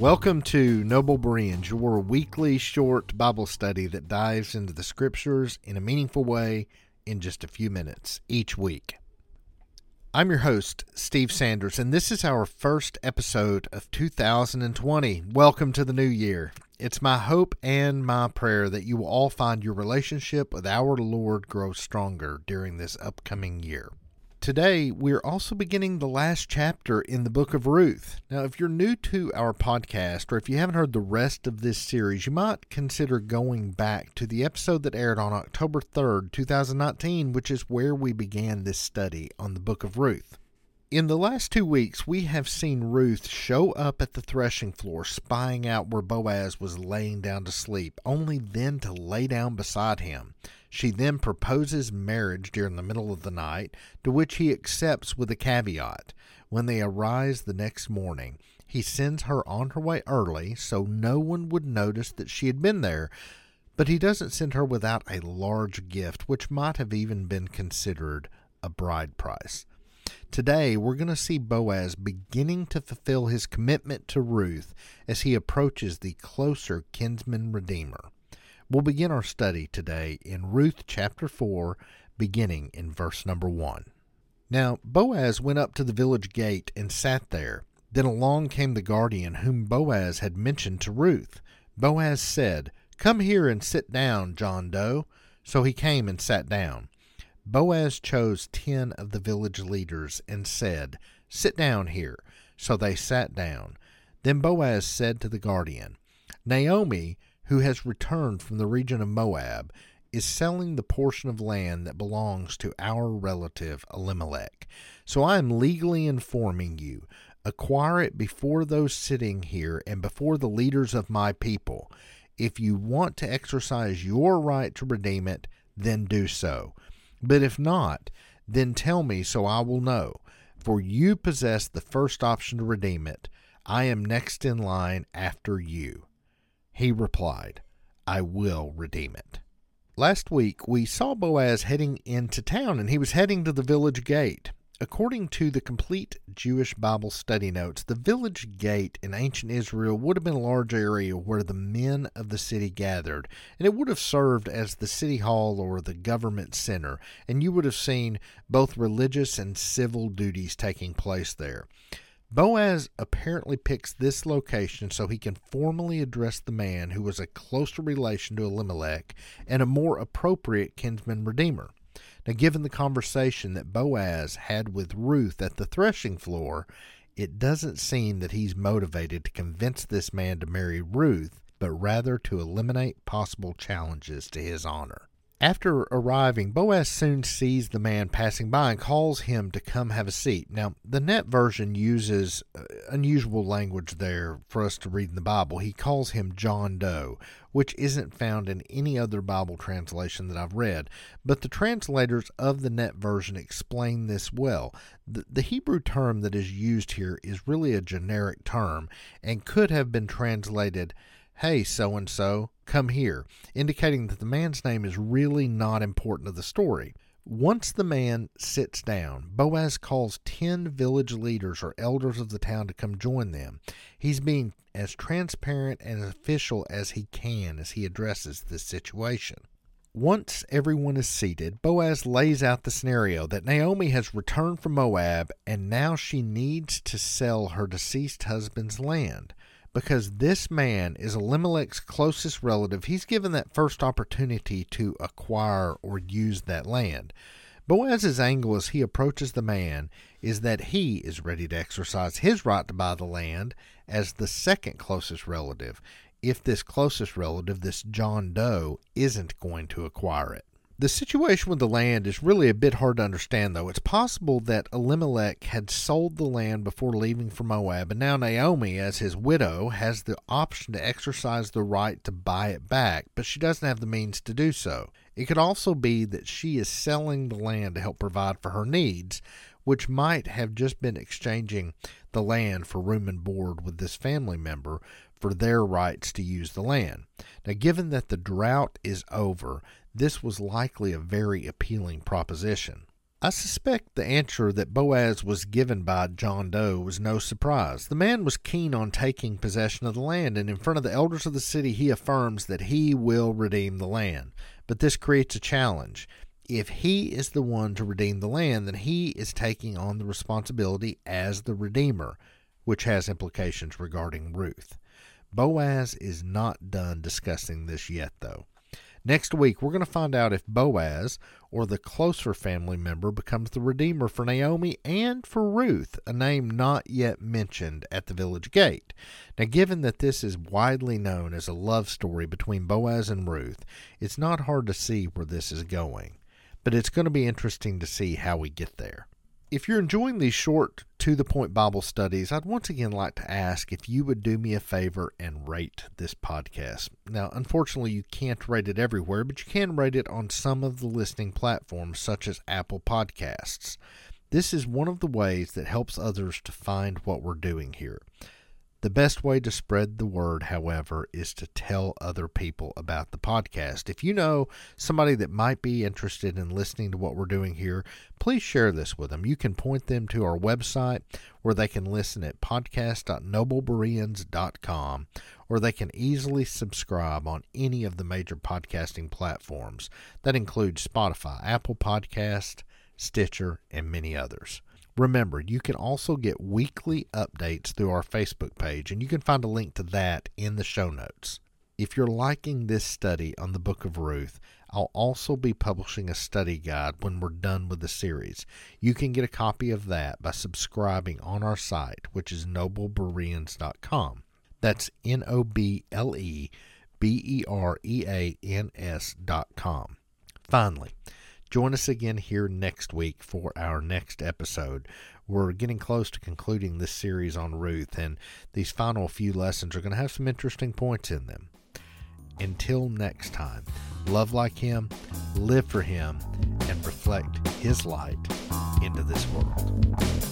Welcome to Noble Bereans, your weekly short Bible study that dives into the scriptures in a meaningful way in just a few minutes each week. I'm your host, Steve Sanders, and this is our first episode of 2020. Welcome to the new year. It's my hope and my prayer that you will all find your relationship with our Lord grow stronger during this upcoming year. Today, we're also beginning the last chapter in the book of Ruth. Now, if you're new to our podcast, or if you haven't heard the rest of this series, you might consider going back to the episode that aired on October 3rd, 2019, which is where we began this study on the book of Ruth. In the last 2 weeks, we have seen Ruth show up at the threshing floor, spying out where Boaz was laying down to sleep, only then to lay down beside him. She then proposes marriage during the middle of the night, to which he accepts with a caveat. When they arise the next morning, he sends her on her way early so no one would notice that she had been there, but he doesn't send her without a large gift, which might have even been considered a bride price. Today, we're going to see Boaz beginning to fulfill his commitment to Ruth as he approaches the closer kinsman redeemer. We'll begin our study today in Ruth chapter 4, beginning in verse number 1. Now, Boaz went up to the village gate and sat there. Then along came the guardian whom Boaz had mentioned to Ruth. Boaz said, "Come here and sit down, John Doe." So he came and sat down. Boaz chose 10 of the village leaders and said, "Sit down here." So they sat down. Then Boaz said to the guardian, "Naomi, who has returned from the region of Moab, is selling the portion of land that belongs to our relative Elimelech. So I am legally informing you, acquire it before those sitting here and before the leaders of my people. If you want to exercise your right to redeem it, then do so. But if not, then tell me so I will know, for you possess the first option to redeem it. I am next in line after you." He replied, "I will redeem it." Last week, we saw Boaz heading into town, and he was heading to the village gate. According to the Complete Jewish Bible Study Notes, the village gate in ancient Israel would have been a large area where the men of the city gathered, and it would have served as the city hall or the government center, and you would have seen both religious and civil duties taking place there. Boaz apparently picks this location so he can formally address the man who was a closer relation to Elimelech and a more appropriate kinsman-redeemer. Now, given the conversation that Boaz had with Ruth at the threshing floor, it doesn't seem that he's motivated to convince this man to marry Ruth, but rather to eliminate possible challenges to his honor. After arriving, Boaz soon sees the man passing by and calls him to come have a seat. Now, the NET version uses unusual language there for us to read in the Bible. He calls him John Doe, which isn't found in any other Bible translation that I've read. But the translators of the NET version explain this well. The Hebrew term that is used here is really a generic term and could have been translated, "Hey, so-and-so, come here," indicating that the man's name is really not important to the story. Once the man sits down, Boaz calls 10 village leaders or elders of the town to come join them. He's being as transparent and official as he can as he addresses this situation. Once everyone is seated, Boaz lays out the scenario that Naomi has returned from Moab and now she needs to sell her deceased husband's land. Because this man is Elimelech's closest relative, he's given that first opportunity to acquire or use that land. Boaz's angle as he approaches the man is that he is ready to exercise his right to buy the land as the second closest relative, if this closest relative, this John Doe, isn't going to acquire it. The situation with the land is really a bit hard to understand, though. It's possible that Elimelech had sold the land before leaving for Moab, and now Naomi, as his widow, has the option to exercise the right to buy it back, but she doesn't have the means to do so. It could also be that she is selling the land to help provide for her needs, which might have just been exchanging the land for room and board with this family member for their rights to use the land. Now, given that the drought is over, this was likely a very appealing proposition. I suspect the answer that Boaz was given by John Doe was no surprise. The man was keen on taking possession of the land, and in front of the elders of the city, he affirms that he will redeem the land. But this creates a challenge. If he is the one to redeem the land, then he is taking on the responsibility as the redeemer, which has implications regarding Ruth. Boaz is not done discussing this yet, though. Next week, we're going to find out if Boaz, or the closer family member, becomes the redeemer for Naomi and for Ruth, a name not yet mentioned at the village gate. Now, given that this is widely known as a love story between Boaz and Ruth, it's not hard to see where this is going. But it's going to be interesting to see how we get there. If you're enjoying these short, to-the-point Bible studies, I'd once again like to ask if you would do me a favor and rate this podcast. Now, unfortunately, you can't rate it everywhere, but you can rate it on some of the listening platforms, such as Apple Podcasts. This is one of the ways that helps others to find what we're doing here. The best way to spread the word, however, is to tell other people about the podcast. If you know somebody that might be interested in listening to what we're doing here, please share this with them. You can point them to our website where they can listen at podcast.noblebereans.com, or they can easily subscribe on any of the major podcasting platforms. That includes Spotify, Apple Podcasts, Stitcher, and many others. Remember, you can also get weekly updates through our Facebook page, and you can find a link to that in the show notes. If you're liking this study on the Book of Ruth, I'll also be publishing a study guide when we're done with the series. You can get a copy of that by subscribing on our site, which is noblebereans.com. That's NOBLEBEREANS.com. Finally, join us again here next week for our next episode. We're getting close to concluding this series on Ruth, and these final few lessons are going to have some interesting points in them. Until next time, love like him, live for him, and reflect his light into this world.